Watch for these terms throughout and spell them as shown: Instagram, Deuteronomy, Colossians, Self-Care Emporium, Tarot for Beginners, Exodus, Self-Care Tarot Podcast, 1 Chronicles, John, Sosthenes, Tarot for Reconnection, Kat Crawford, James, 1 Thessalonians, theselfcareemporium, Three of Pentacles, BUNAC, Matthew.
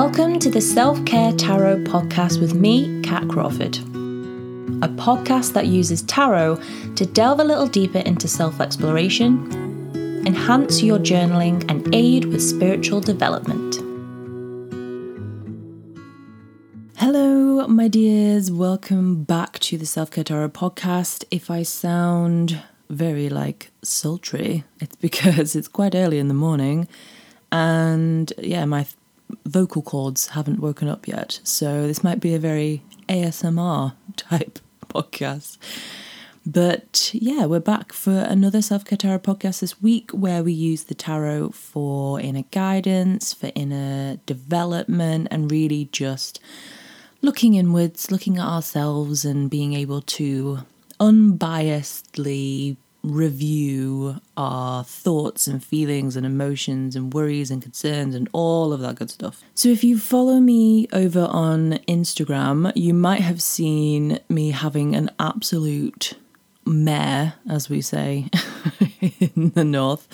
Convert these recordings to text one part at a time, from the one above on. Welcome to the Self-Care Tarot Podcast with me, Kat Crawford. A podcast that uses tarot to delve a little deeper into self-exploration, enhance your journaling, and aid with spiritual development. Hello, my dears. Welcome back to the Self-Care Tarot Podcast. If I sound very, sultry, it's because it's quite early in the morning. And, my vocal cords haven't woken up yet, so this might be a very ASMR type podcast. But we're back for another Self-Care Tarot podcast this week, where we use the tarot for inner guidance, for inner development, and really just looking inwards, looking at ourselves, and being able to unbiasedly review our thoughts and feelings and emotions and worries and concerns and all of that good stuff. So if you follow me over on Instagram, you might have seen me having an absolute mare, as we say in the north,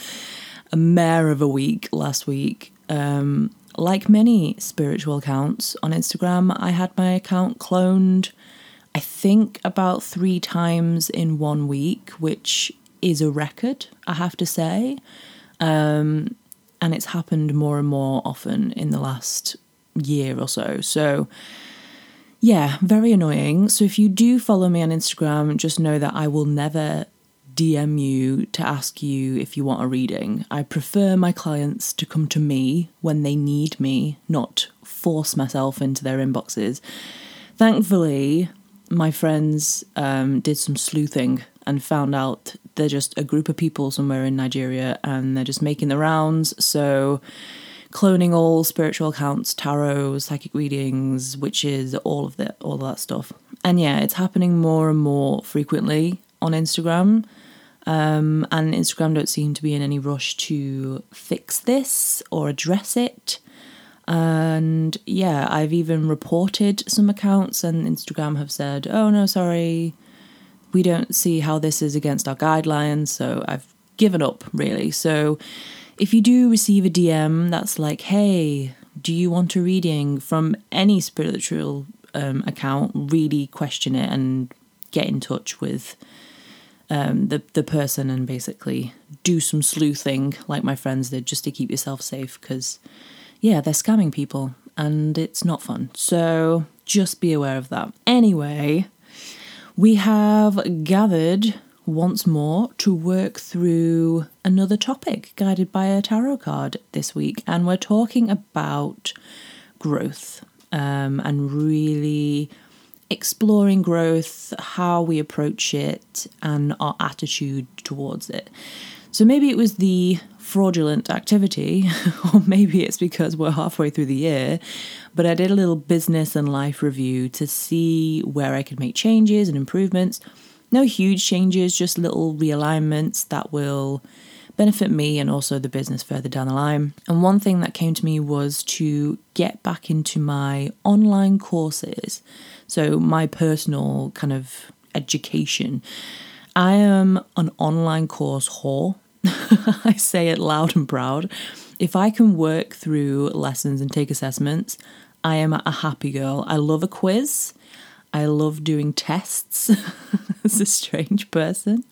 a mare of a week last week. Like many spiritual accounts on Instagram, I had my account cloned, I think, about 3 times in 1 week, which is a record, I have to say, and it's happened more and more often in the last year or so. So very annoying. So if you do follow me on Instagram, just know that I will never DM you to ask you if you want a reading. I prefer my clients to come to me when they need me, not force myself into their inboxes. Thankfully, my friends did some sleuthing and found out they're just a group of people somewhere in Nigeria, and they're just making the rounds. So cloning all spiritual accounts, tarot, psychic readings, witches, all of that stuff. And it's happening more and more frequently on Instagram. And Instagram don't seem to be in any rush to fix this or address it. And I've even reported some accounts, and Instagram have said, oh no, sorry, we don't see how this is against our guidelines. So I've given up, really. So if you do receive a DM that's like, hey, do you want a reading from any spiritual account, really question it and get in touch with the person, and basically do some sleuthing like my friends did, just to keep yourself safe, because they're scamming people and it's not fun. So just be aware of that. Anyway, we have gathered once more to work through another topic guided by a tarot card this week. And we're talking about growth, and really exploring growth, how we approach it, and our attitude towards it. So maybe it was the fraudulent activity, or maybe it's because we're halfway through the year, but I did a little business and life review to see where I could make changes and improvements. No huge changes, just little realignments that will benefit me and also the business further down the line. And one thing that came to me was to get back into my online courses, so my personal kind of education. I am an online course whore. I say it loud and proud. If I can work through lessons and take assessments, I am a happy girl. I love a quiz. I love doing tests as a strange person.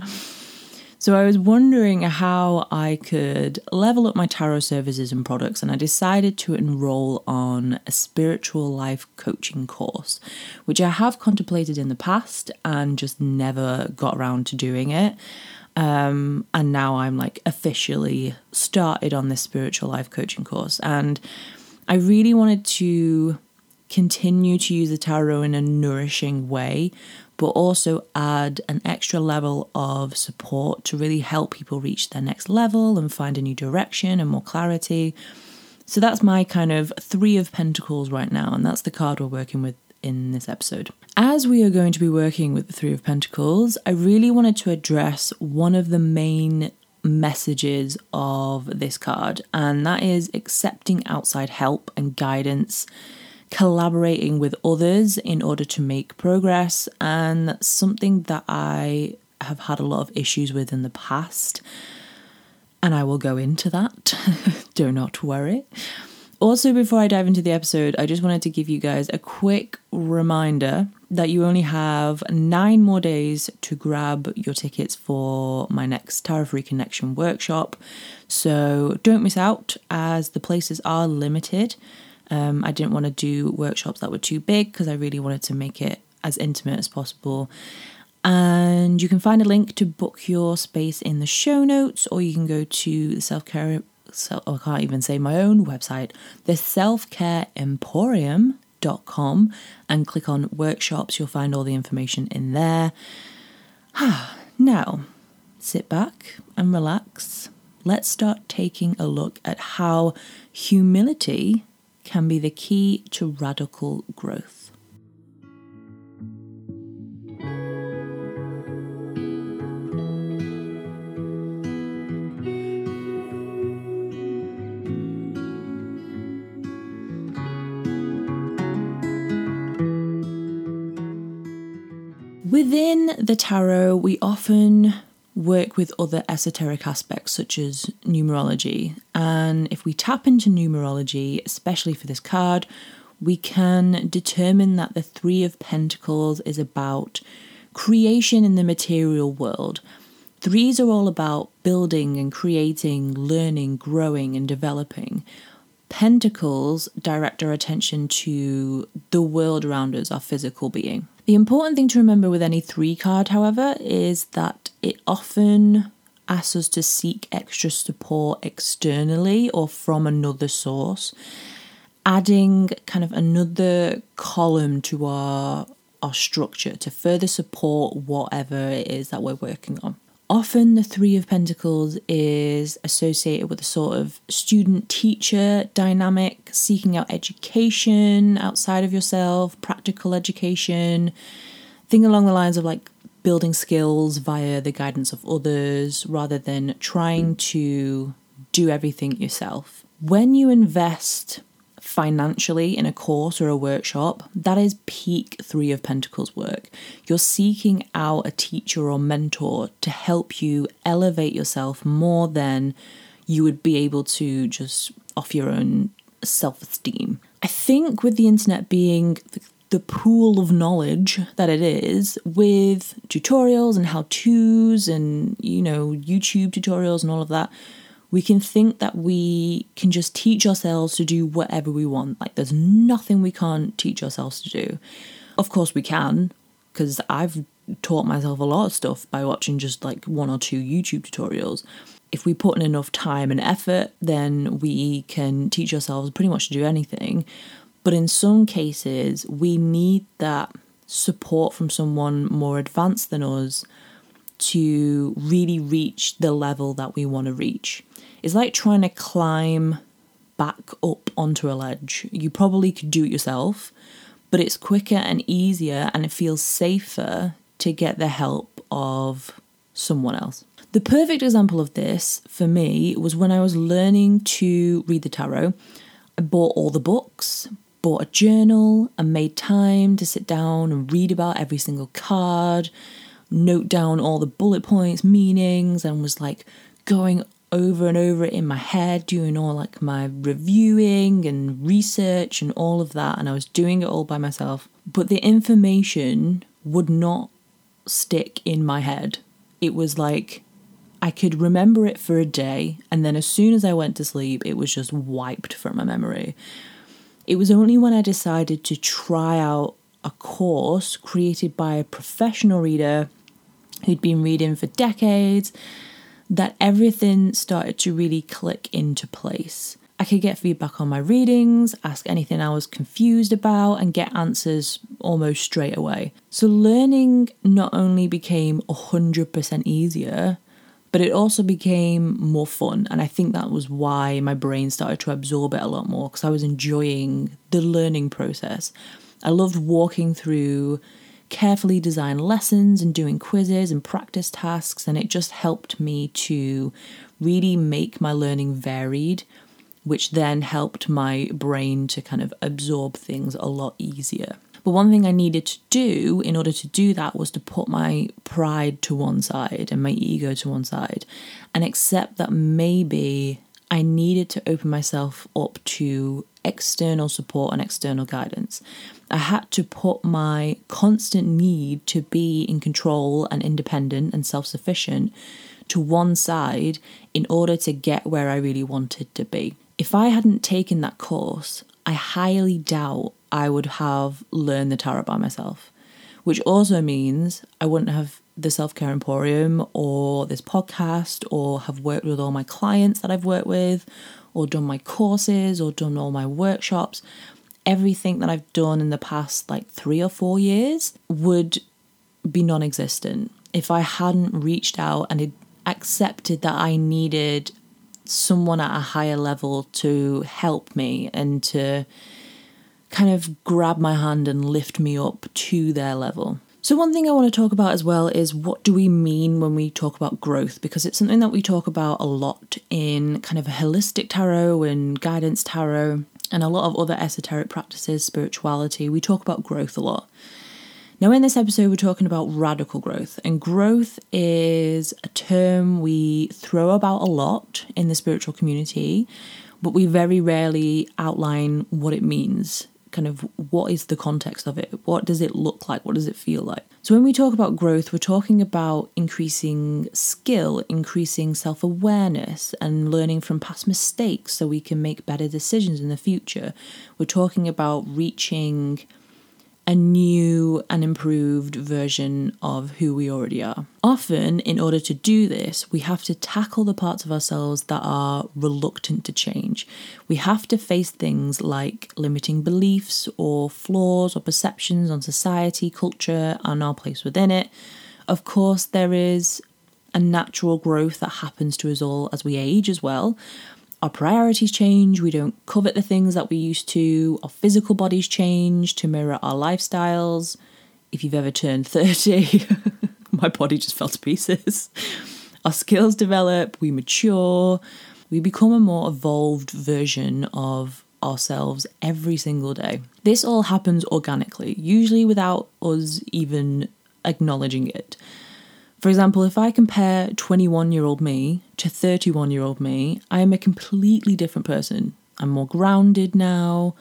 So I was wondering how I could level up my tarot services and products, and I decided to enroll on a spiritual life coaching course, which I have contemplated in the past and just never got around to doing it. And now I'm officially started on this spiritual life coaching course, and I really wanted to continue to use the tarot in a nourishing way, but also add an extra level of support to really help people reach their next level and find a new direction and more clarity. So that's my kind of 3 of Pentacles right now, and that's the card we're working with in this episode. As we are going to be working with the 3 of Pentacles, I really wanted to address one of the main messages of this card, and that is accepting outside help and guidance, collaborating with others in order to make progress. And that's something that I have had a lot of issues with in the past, and I will go into that. Do not worry. Also, before I dive into the episode, I just wanted to give you guys a quick reminder that you only have 9 more days to grab your tickets for my next Tarot for Reconnection workshop. So don't miss out, as the places are limited. I didn't want to do workshops that were too big because I really wanted to make it as intimate as possible. And you can find a link to book your space in the show notes, or you can go to the Self-Care Emporium.com and click on workshops. You'll find all the information in there. Now, sit back and relax. Let's start taking a look at how humility can be the key to radical growth. Within the tarot, we often work with other esoteric aspects such as numerology, and if we tap into numerology, especially for this card, we can determine that the Three of Pentacles is about creation in the material world. Threes are all about building and creating, learning, growing and developing. Pentacles direct our attention to the world around us, our physical being. The important thing to remember with any three card, however, is that it often asks us to seek extra support externally or from another source, adding kind of another column to our structure to further support whatever it is that we're working on. Often the Three of Pentacles is associated with a sort of student-teacher dynamic, seeking out education outside of yourself, practical education, thing along the lines of like building skills via the guidance of others rather than trying to do everything yourself. When you invest financially in a course or a workshop, that is peak Three of Pentacles work. You're seeking out a teacher or mentor to help you elevate yourself more than you would be able to just off your own self-esteem. I think with the internet being the pool of knowledge that it is, with tutorials and how-tos and, you know, YouTube tutorials and all of that, we can think that we can just teach ourselves to do whatever we want. Like, there's nothing we can't teach ourselves to do. Of course we can, because I've taught myself a lot of stuff by watching just like 1 or 2 YouTube tutorials. If we put in enough time and effort, then we can teach ourselves pretty much to do anything. But in some cases, we need that support from someone more advanced than us to really reach the level that we want to reach. It's like trying to climb back up onto a ledge. You probably could do it yourself, but it's quicker and easier and it feels safer to get the help of someone else. The perfect example of this for me was when I was learning to read the tarot. I bought all the books, bought a journal, and made time to sit down and read about every single card, note down all the bullet points, meanings, and was like going over and over it in my head, doing all like my reviewing and research and all of that, and I was doing it all by myself. But the information would not stick in my head. It was like I could remember it for a day, and then as soon as I went to sleep, it was just wiped from my memory. It was only when I decided to try out a course created by a professional reader who'd been reading for decades that everything started to really click into place. I could get feedback on my readings, ask anything I was confused about, and get answers almost straight away. So learning not only became 100% easier, but it also became more fun. And I think that was why my brain started to absorb it a lot more, because I was enjoying the learning process. I loved walking through carefully designed lessons and doing quizzes and practice tasks, and it just helped me to really make my learning varied, which then helped my brain to kind of absorb things a lot easier. But one thing I needed to do in order to do that was to put my pride to one side and my ego to one side and accept that maybe I needed to open myself up to external support and external guidance. I had to put my constant need to be in control and independent and self-sufficient to one side in order to get where I really wanted to be. If I hadn't taken that course, I highly doubt I would have learned the tarot by myself, which also means I wouldn't have the Self-Care Emporium or this podcast or have worked with all my clients that I've worked with or done my courses or done all my workshops. Everything that I've done in the past like 3 or 4 years would be non-existent if I hadn't reached out and had accepted that I needed someone at a higher level to help me and to kind of grab my hand and lift me up to their level. So one thing I want to talk about as well is what do we mean when we talk about growth? Because it's something that we talk about a lot in kind of holistic tarot and guidance tarot and a lot of other esoteric practices, spirituality. We talk about growth a lot. Now in this episode, we're talking about radical growth, and growth is a term we throw about a lot in the spiritual community, but we very rarely outline what it means. Kind of what is the context of it? What does it look like? What does it feel like? So when we talk about growth, we're talking about increasing skill, increasing self-awareness, and learning from past mistakes so we can make better decisions in the future. We're talking about reaching a new and improved version of who we already are. Often, in order to do this, we have to tackle the parts of ourselves that are reluctant to change. We have to face things like limiting beliefs or flaws or perceptions on society, culture, and our place within it. Of course, there is a natural growth that happens to us all as we age as well. Our priorities change, we don't covet the things that we used to, our physical bodies change to mirror our lifestyles. If you've ever turned 30, my body just fell to pieces. Our skills develop, we mature, we become a more evolved version of ourselves every single day. This all happens organically, usually without us even acknowledging it. For example, if I compare 21-year-old me to 31-year-old me, I am a completely different person. I'm more grounded now.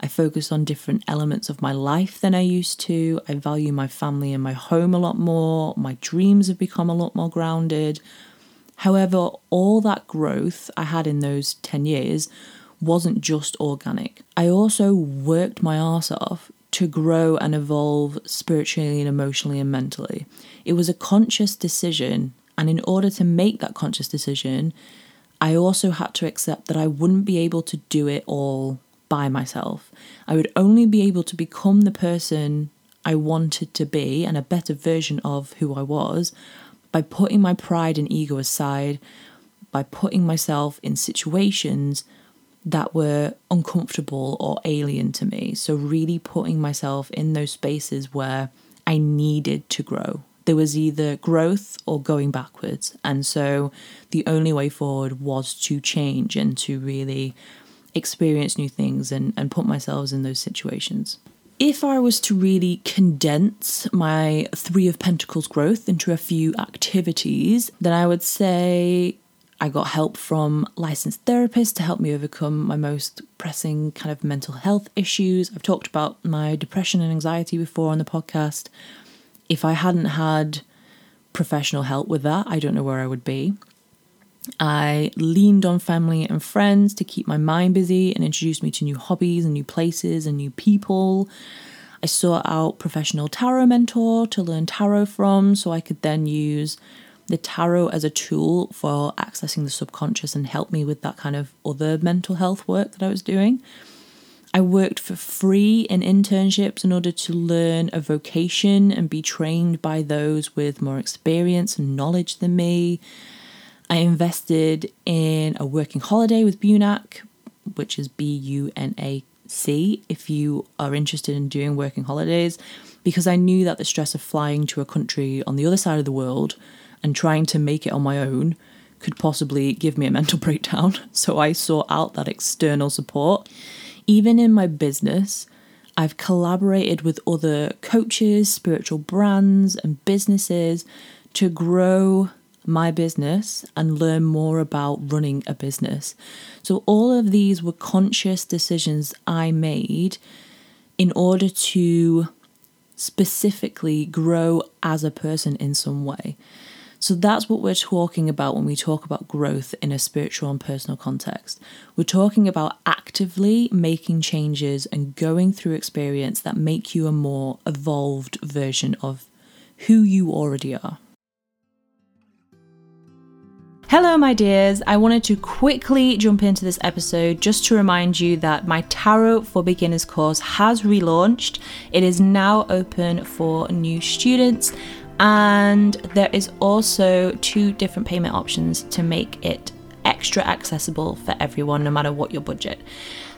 I focus on different elements of my life than I used to. I value my family and my home a lot more. My dreams have become a lot more grounded. However, all that growth I had in those 10 years wasn't just organic. I also worked my arse off to grow and evolve spiritually and emotionally and mentally. It was a conscious decision, and in order to make that conscious decision, I also had to accept that I wouldn't be able to do it all by myself. I would only be able to become the person I wanted to be and a better version of who I was by putting my pride and ego aside, by putting myself in situations that were uncomfortable or alien to me. So really putting myself in those spaces where I needed to grow. There was either growth or going backwards. And so the only way forward was to change and to really experience new things and put myself in those situations. If I was to really condense my Three of Pentacles growth into a few activities, then I would say I got help from licensed therapists to help me overcome my most pressing kind of mental health issues. I've talked about my depression and anxiety before on the podcast. If I hadn't had professional help with that, I don't know where I would be. I leaned on family and friends to keep my mind busy and introduced me to new hobbies and new places and new people. I sought out professional tarot mentor to learn tarot from so I could then use the tarot as a tool for accessing the subconscious and helped me with that kind of other mental health work that I was doing. I worked for free in internships in order to learn a vocation and be trained by those with more experience and knowledge than me. I invested in a working holiday with BUNAC, which is B-U-N-A-C, if you are interested in doing working holidays, because I knew that the stress of flying to a country on the other side of the world and trying to make it on my own could possibly give me a mental breakdown. So I sought out that external support. Even in my business, I've collaborated with other coaches, spiritual brands, and businesses to grow my business and learn more about running a business. So all of these were conscious decisions I made in order to specifically grow as a person in some way. So that's what we're talking about when we talk about growth in a spiritual and personal context. We're talking about actively making changes and going through experience that make you a more evolved version of who you already are. Hello, my dears. I wanted to quickly jump into this episode just to remind you that my Tarot for Beginners course has relaunched. It is now open for new students, and there is also 2 different payment options to make it extra accessible for everyone, no matter what your budget.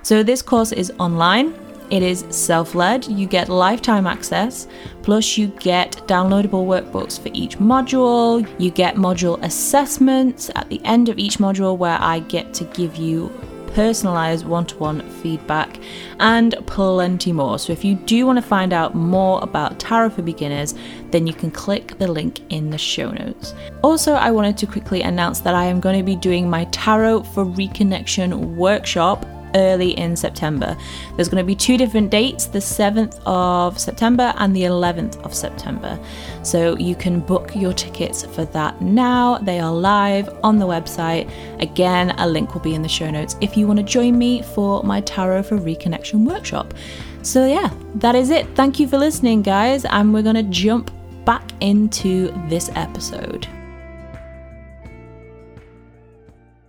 So this course is online. It is self-led. You get lifetime access, plus you get downloadable workbooks for each module. You get module assessments at the end of each module where I get to give you personalized one-to-one feedback and plenty more. So if you do want to find out more about Tarot for Beginners, then you can click the link in the show notes. Also, I wanted to quickly announce that I am going to be doing my Tarot for Reconnection workshop early in September. There's going to be 2 different dates, the 7th of September and the 11th of September. So you can book your tickets for that now. They are live on the website. Again, a link will be in the show notes if you want to join me for my Tarot for Reconnection workshop. So yeah, that is it. Thank you for listening, guys. And we're going to jump back into this episode.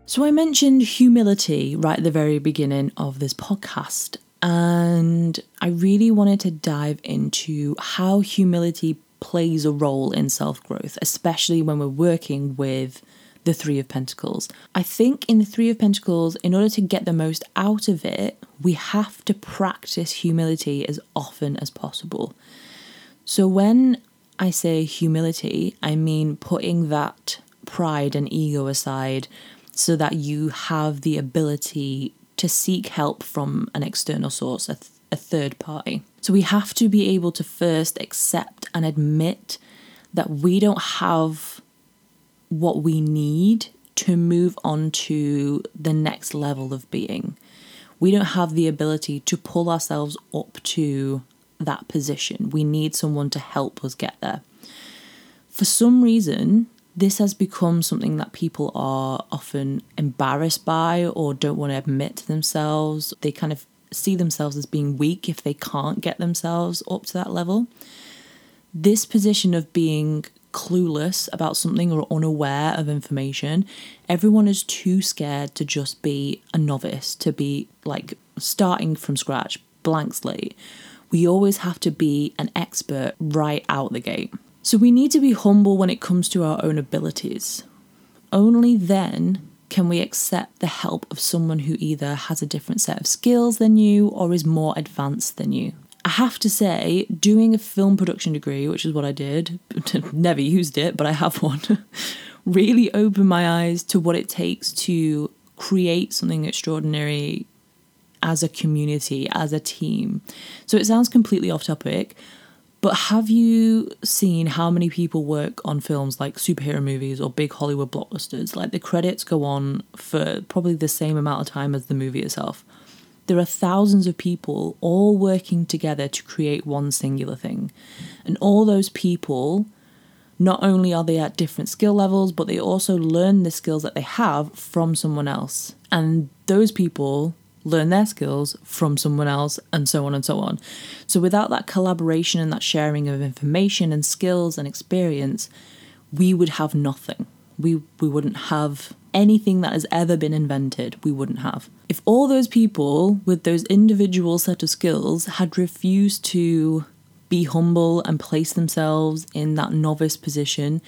So I mentioned humility right at the very beginning of this podcast, and I really wanted to dive into how humility plays a role in self-growth, especially when we're working with the Three of Pentacles. I think in the Three of Pentacles, in order to get the most out of it, we have to practice humility as often as possible. So when I say humility, I mean putting that pride and ego aside, so that you have the ability to seek help from an external source, a third party. So we have to be able to first accept and admit that we don't have what we need to move on to the next level of being. We don't have the ability to pull ourselves up to that position. We need someone to help us get there. For some reason, this has become something that people are often embarrassed by or don't want to admit to themselves. They kind of see themselves as being weak if they can't get themselves up to that level. This position of being clueless about something or unaware of information, everyone is too scared to just be a novice, to be like starting from scratch, blank slate. We always have to be an expert right out the gate. So we need to be humble when it comes to our own abilities. Only then can we accept the help of someone who either has a different set of skills than you or is more advanced than you. I have to say, doing a film production degree, which is what I did, never used it, but I have one, really opened my eyes to what it takes to create something extraordinary as a community, as a team. So it sounds completely off topic, but have you seen how many people work on films like superhero movies or big Hollywood blockbusters? Like, the credits go on for probably the same amount of time as the movie itself. There are thousands of people all working together to create one singular thing. And all those people, not only are they at different skill levels, but they also learn the skills that they have from someone else. And those people learn their skills from someone else, and so on and so on. So without that collaboration and that sharing of information and skills and experience, we would have nothing. We wouldn't have anything that has ever been invented. We wouldn't have. If all those people with those individual set of skills had refused to be humble and place themselves in that novice position,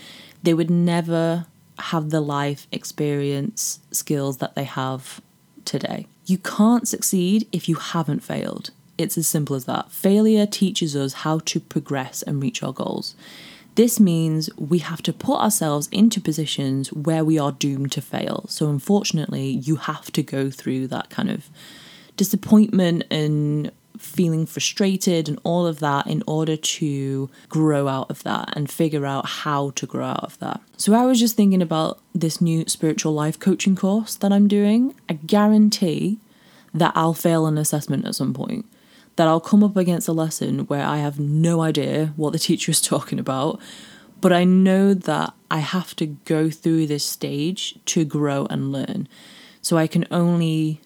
they would never have the life experience skills that they have today. You can't succeed if you haven't failed. It's as simple as that. Failure teaches us how to progress and reach our goals. This means we have to put ourselves into positions where we are doomed to fail. So unfortunately, you have to go through that kind of disappointment and feeling frustrated and all of that in order to grow out of that and figure out how to grow out of that. So I was just thinking about this new spiritual life coaching course that I'm doing. I guarantee that I'll fail an assessment at some point, that I'll come up against a lesson where I have no idea what the teacher is talking about, but I know that I have to go through this stage to grow and learn. So I can only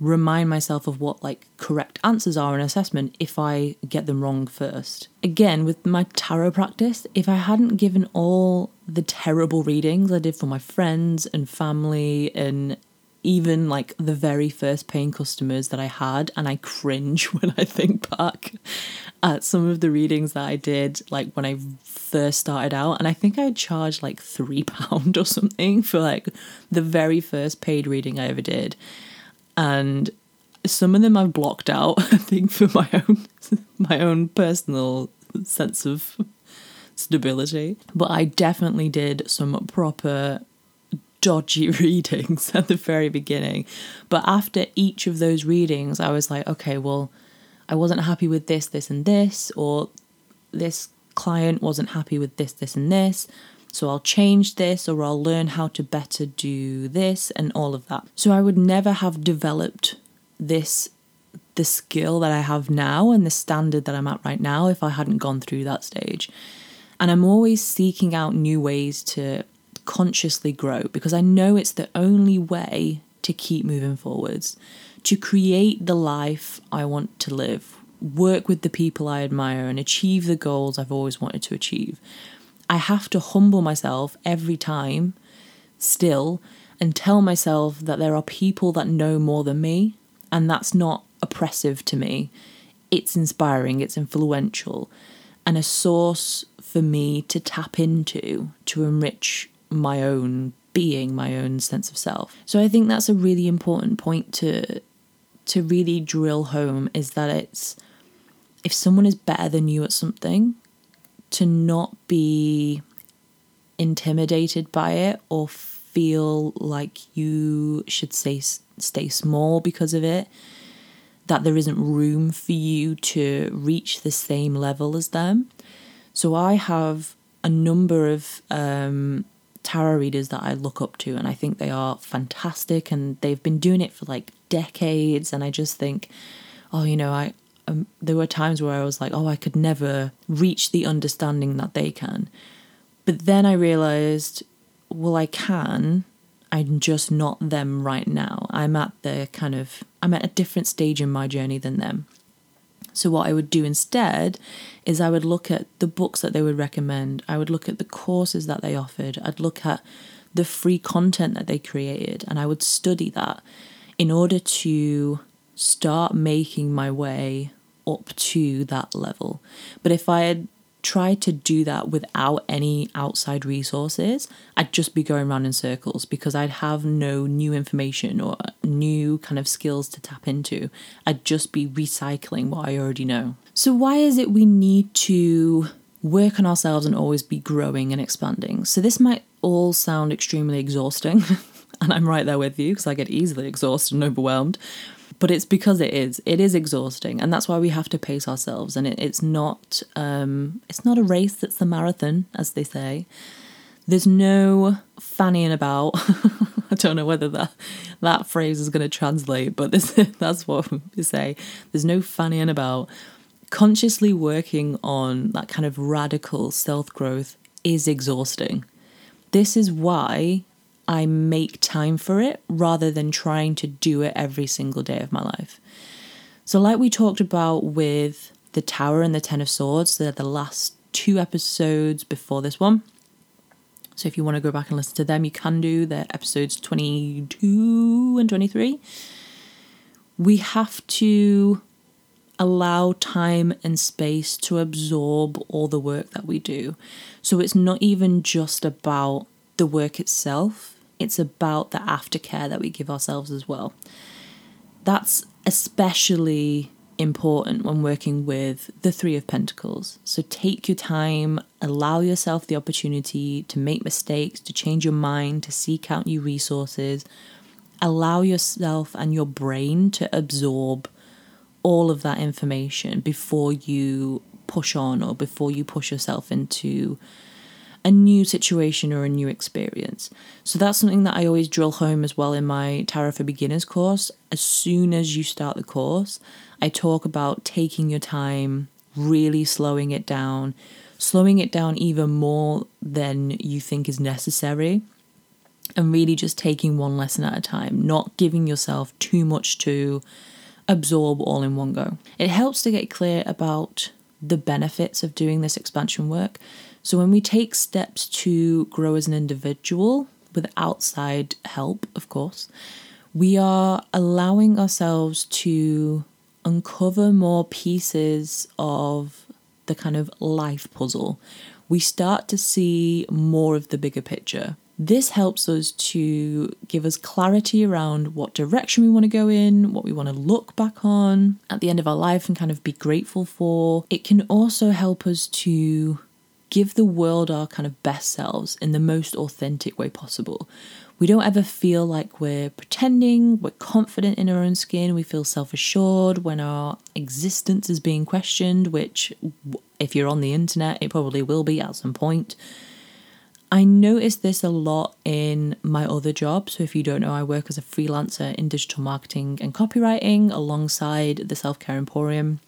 remind myself of what correct answers are in assessment if I get them wrong first. Again, with my tarot practice, if I hadn't given all the terrible readings I did for my friends and family and even the very first paying customers that I had, and I cringe when I think back at some of the readings that I did when I first started out, and I think I charged £3 or something for the very first paid reading I ever did. And some of them I've blocked out, I think, for my own personal sense of stability. But I definitely did some proper dodgy readings at the very beginning. But after each of those readings, I was like, okay, well, I wasn't happy with this, this, and this, or this client wasn't happy with this, this, and this. So I'll change this, or I'll learn how to better do this and all of that. So I would never have developed the skill that I have now and the standard that I'm at right now if I hadn't gone through that stage. And I'm always seeking out new ways to consciously grow, because I know it's the only way to keep moving forwards, to create the life I want to live, work with the people I admire, and achieve the goals I've always wanted to achieve. I have to humble myself every time still and tell myself that there are people that know more than me, and that's not oppressive to me. It's inspiring, it's influential, and a source for me to tap into to enrich my own being, my own sense of self. So I think that's a really important point to really drill home, is that it's, if someone is better than you at something, to not be intimidated by it or feel like you should stay small because of it, that there isn't room for you to reach the same level as them. So I have a number of tarot readers that I look up to, and I think they are fantastic, and they've been doing it for decades, and I just think, there were times where I was like, I could never reach the understanding that they can. But then I realised, well, I can. I'm just not them right now. I'm at a different stage in my journey than them. So what I would do instead is I would look at the books that they would recommend. I would look at the courses that they offered. I'd look at the free content that they created, and I would study that in order to start making my way up to that level. But if I had tried to do that without any outside resources, I'd just be going around in circles, because I'd have no new information or new kind of skills to tap into. I'd just be recycling what I already know. So why is it we need to work on ourselves and always be growing and expanding? So this might all sound extremely exhausting, and I'm right there with you, because I get easily exhausted and overwhelmed. But it's because it is exhausting, and that's why we have to pace ourselves. And it's not a race, it's a marathon, as they say. There's no fannying about. I don't know whether that phrase is going to translate, but that's what we say. There's no fannying about. Consciously working on that kind of radical self-growth is exhausting. This is why I make time for it rather than trying to do it every single day of my life. So like we talked about with the Tower and the Ten of Swords, they're the last two episodes before this one. So if you want to go back and listen to them, you can do. They're episodes 22 and 23. We have to allow time and space to absorb all the work that we do. So it's not even just about the work itself, it's about the aftercare that we give ourselves as well. That's especially important when working with the Three of Pentacles. So take your time, allow yourself the opportunity to make mistakes, to change your mind, to seek out new resources. Allow yourself and your brain to absorb all of that information before you push on or before you push yourself into a new situation or a new experience. So that's something that I always drill home as well in my Tarot for Beginners course. As soon as you start the course, I talk about taking your time, really slowing it down even more than you think is necessary, and really just taking one lesson at a time, not giving yourself too much to absorb all in one go. It helps to get clear about the benefits of doing this expansion work. So when we take steps to grow as an individual with outside help, of course, we are allowing ourselves to uncover more pieces of the kind of life puzzle. We start to see more of the bigger picture. This helps us to give us clarity around what direction we want to go in, what we want to look back on at the end of our life and kind of be grateful for. It can also help us to give the world our kind of best selves in the most authentic way possible. We don't ever feel like we're pretending, we're confident in our own skin, we feel self-assured when our existence is being questioned, which if you're on the internet, it probably will be at some point. I noticed this a lot in my other job. So if you don't know, I work as a freelancer in digital marketing and copywriting alongside the Self-Care Emporium.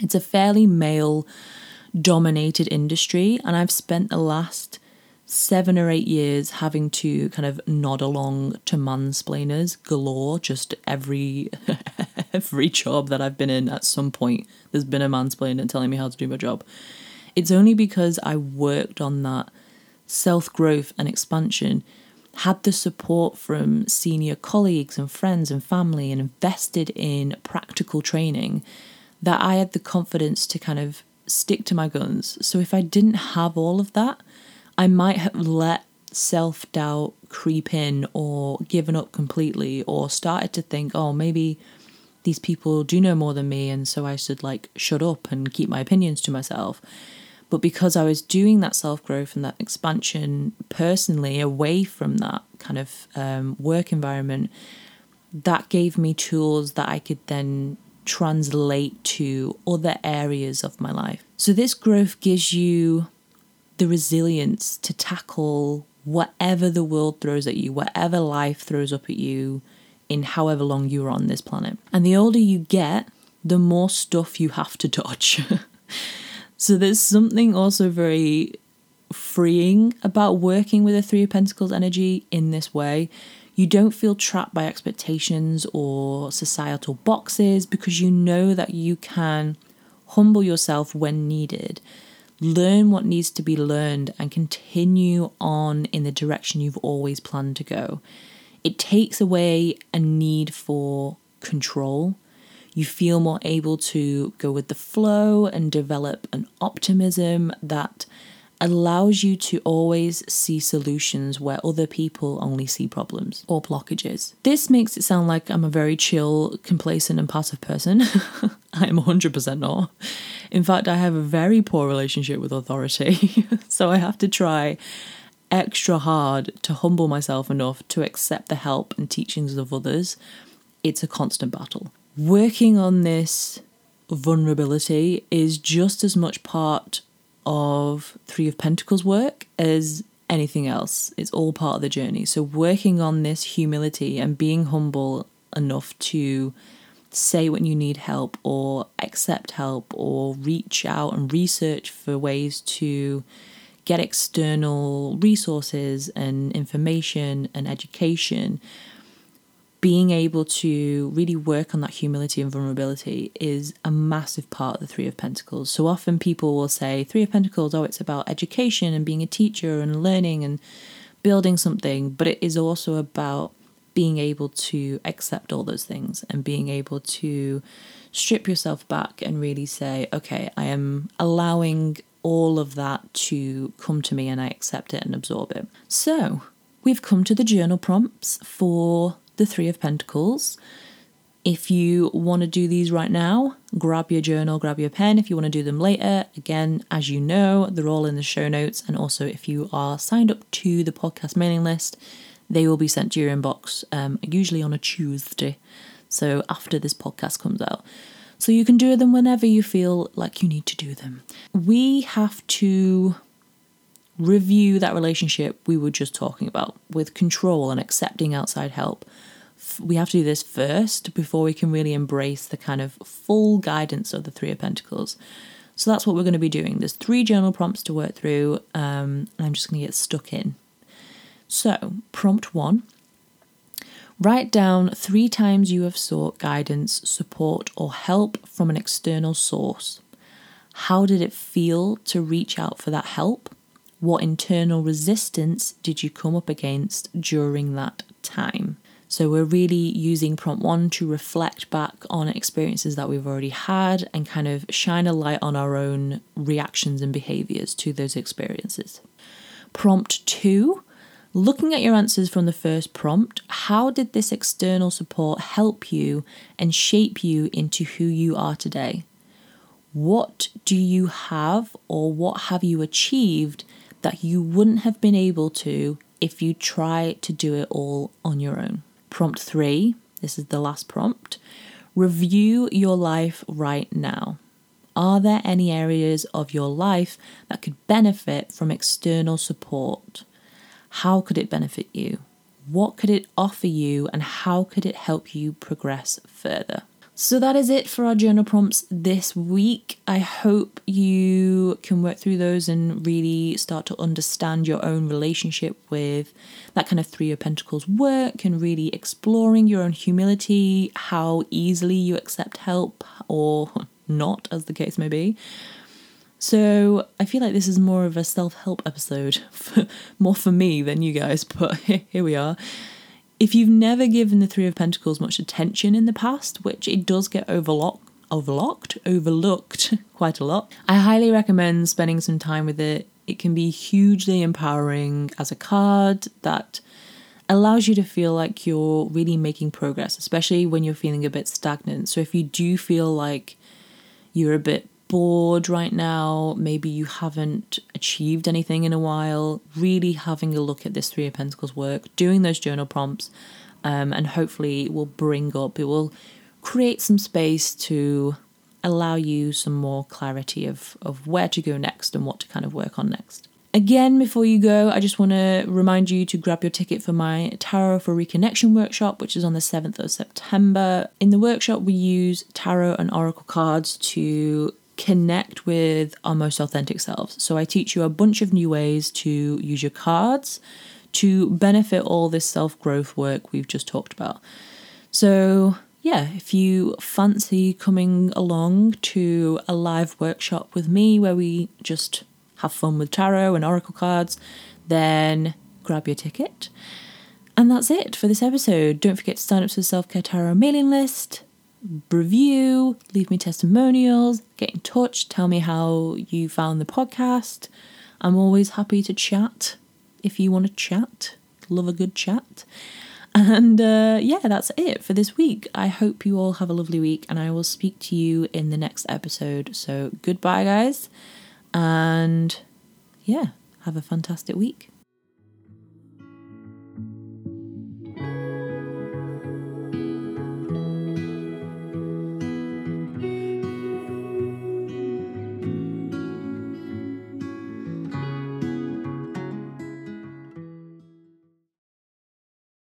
It's a fairly male-dominated industry, and I've spent the last 7 or 8 years having to kind of nod along to mansplainers galore. Just every job that I've been in, at some point, there's been a mansplainer telling me how to do my job. It's only because I worked on that self-growth and expansion, had the support from senior colleagues and friends and family, and invested in practical training, that I had the confidence to kind of stick to my guns. So if I didn't have all of that, I might have let self-doubt creep in or given up completely or started to think, oh, maybe these people do know more than me, and so I should like shut up and keep my opinions to myself. But because I was doing that self-growth and that expansion personally away from that kind of work environment, that gave me tools that I could then translate to other areas of my life. So this growth gives you the resilience to tackle whatever the world throws at you, whatever life throws up at you in however long you're on this planet. And the older you get, the more stuff you have to dodge. So there's something also very freeing about working with a Three of Pentacles energy in this way. You don't feel trapped by expectations or societal boxes because you know that you can humble yourself when needed, learn what needs to be learned, and continue on in the direction you've always planned to go. It takes away a need for control. You feel more able to go with the flow and develop an optimism that allows you to always see solutions where other people only see problems or blockages. This makes it sound like I'm a very chill, complacent, and passive person. I'm 100% not. In fact, I have a very poor relationship with authority. So I have to try extra hard to humble myself enough to accept the help and teachings of others. It's a constant battle. Working on this vulnerability is just as much part of Three of Pentacles work as anything else. It's all part of the journey. So working on this humility and being humble enough to say when you need help or accept help or reach out and research for ways to get external resources and information and education, being able to really work on that humility and vulnerability is a massive part of the Three of Pentacles. So often people will say, Three of Pentacles, oh, it's about education and being a teacher and learning and building something. But it is also about being able to accept all those things and being able to strip yourself back and really say, okay, I am allowing all of that to come to me and I accept it and absorb it. So we've come to the journal prompts for the Three of Pentacles. If you want to do these right now, grab your journal, grab your pen. If you want to do them later, again, as you know, they're all in the show notes. And also, if you are signed up to the podcast mailing list, they will be sent to your inbox, usually on a Tuesday. So after this podcast comes out. So you can do them whenever you feel like you need to do them. We have to review that relationship we were just talking about with control and accepting outside help. We have to do this first before we can really embrace the kind of full guidance of the Three of Pentacles. So that's what we're going to be doing. There's 3 journal prompts to work through, and I'm just going to get stuck in. So, prompt 1. Write down 3 times you have sought guidance, support, or help from an external source. How did it feel to reach out for that help? What internal resistance did you come up against during that time? So we're really using prompt 1 to reflect back on experiences that we've already had and kind of shine a light on our own reactions and behaviours to those experiences. Prompt 2, looking at your answers from the first prompt, how did this external support help you and shape you into who you are today? What do you have or what have you achieved that you wouldn't have been able to if you try to do it all on your own? Prompt 3, this is the last prompt, review your life right now. Are there any areas of your life that could benefit from external support? How could it benefit you? What could it offer you and how could it help you progress further? So that is it for our journal prompts this week. I hope you can work through those and really start to understand your own relationship with that kind of Three of Pentacles work and really exploring your own humility, how easily you accept help or not, as the case may be. So I feel like this is more of a self-help episode, more for me than you guys, but here we are. If you've never given the Three of Pentacles much attention in the past, which it does get overlooked quite a lot, I highly recommend spending some time with it. It can be hugely empowering as a card that allows you to feel like you're really making progress, especially when you're feeling a bit stagnant. So if you do feel like you're a bit bored right now, maybe you haven't achieved anything in a while, really having a look at this Three of Pentacles work, doing those journal prompts, and hopefully it will create some space to allow you some more clarity of where to go next and what to kind of work on next. Again, before you go, I just want to remind you to grab your ticket for my Tarot for Reconnection workshop, which is on the 7th of September. In the workshop, we use tarot and oracle cards to connect with our most authentic selves. So I teach you a bunch of new ways to use your cards to benefit all this self-growth work we've just talked about. So yeah, if you fancy coming along to a live workshop with me where we just have fun with tarot and oracle cards, then grab your ticket. And that's it for this episode. Don't forget to sign up to the Self-Care Tarot mailing list, review, leave me testimonials, get in touch, tell me how you found the podcast. I'm always happy to chat if you want to chat. Love a good chat. And yeah, that's it for this week. I hope you all have a lovely week and I will speak to you in the next episode. So goodbye, guys. And yeah, have a fantastic week.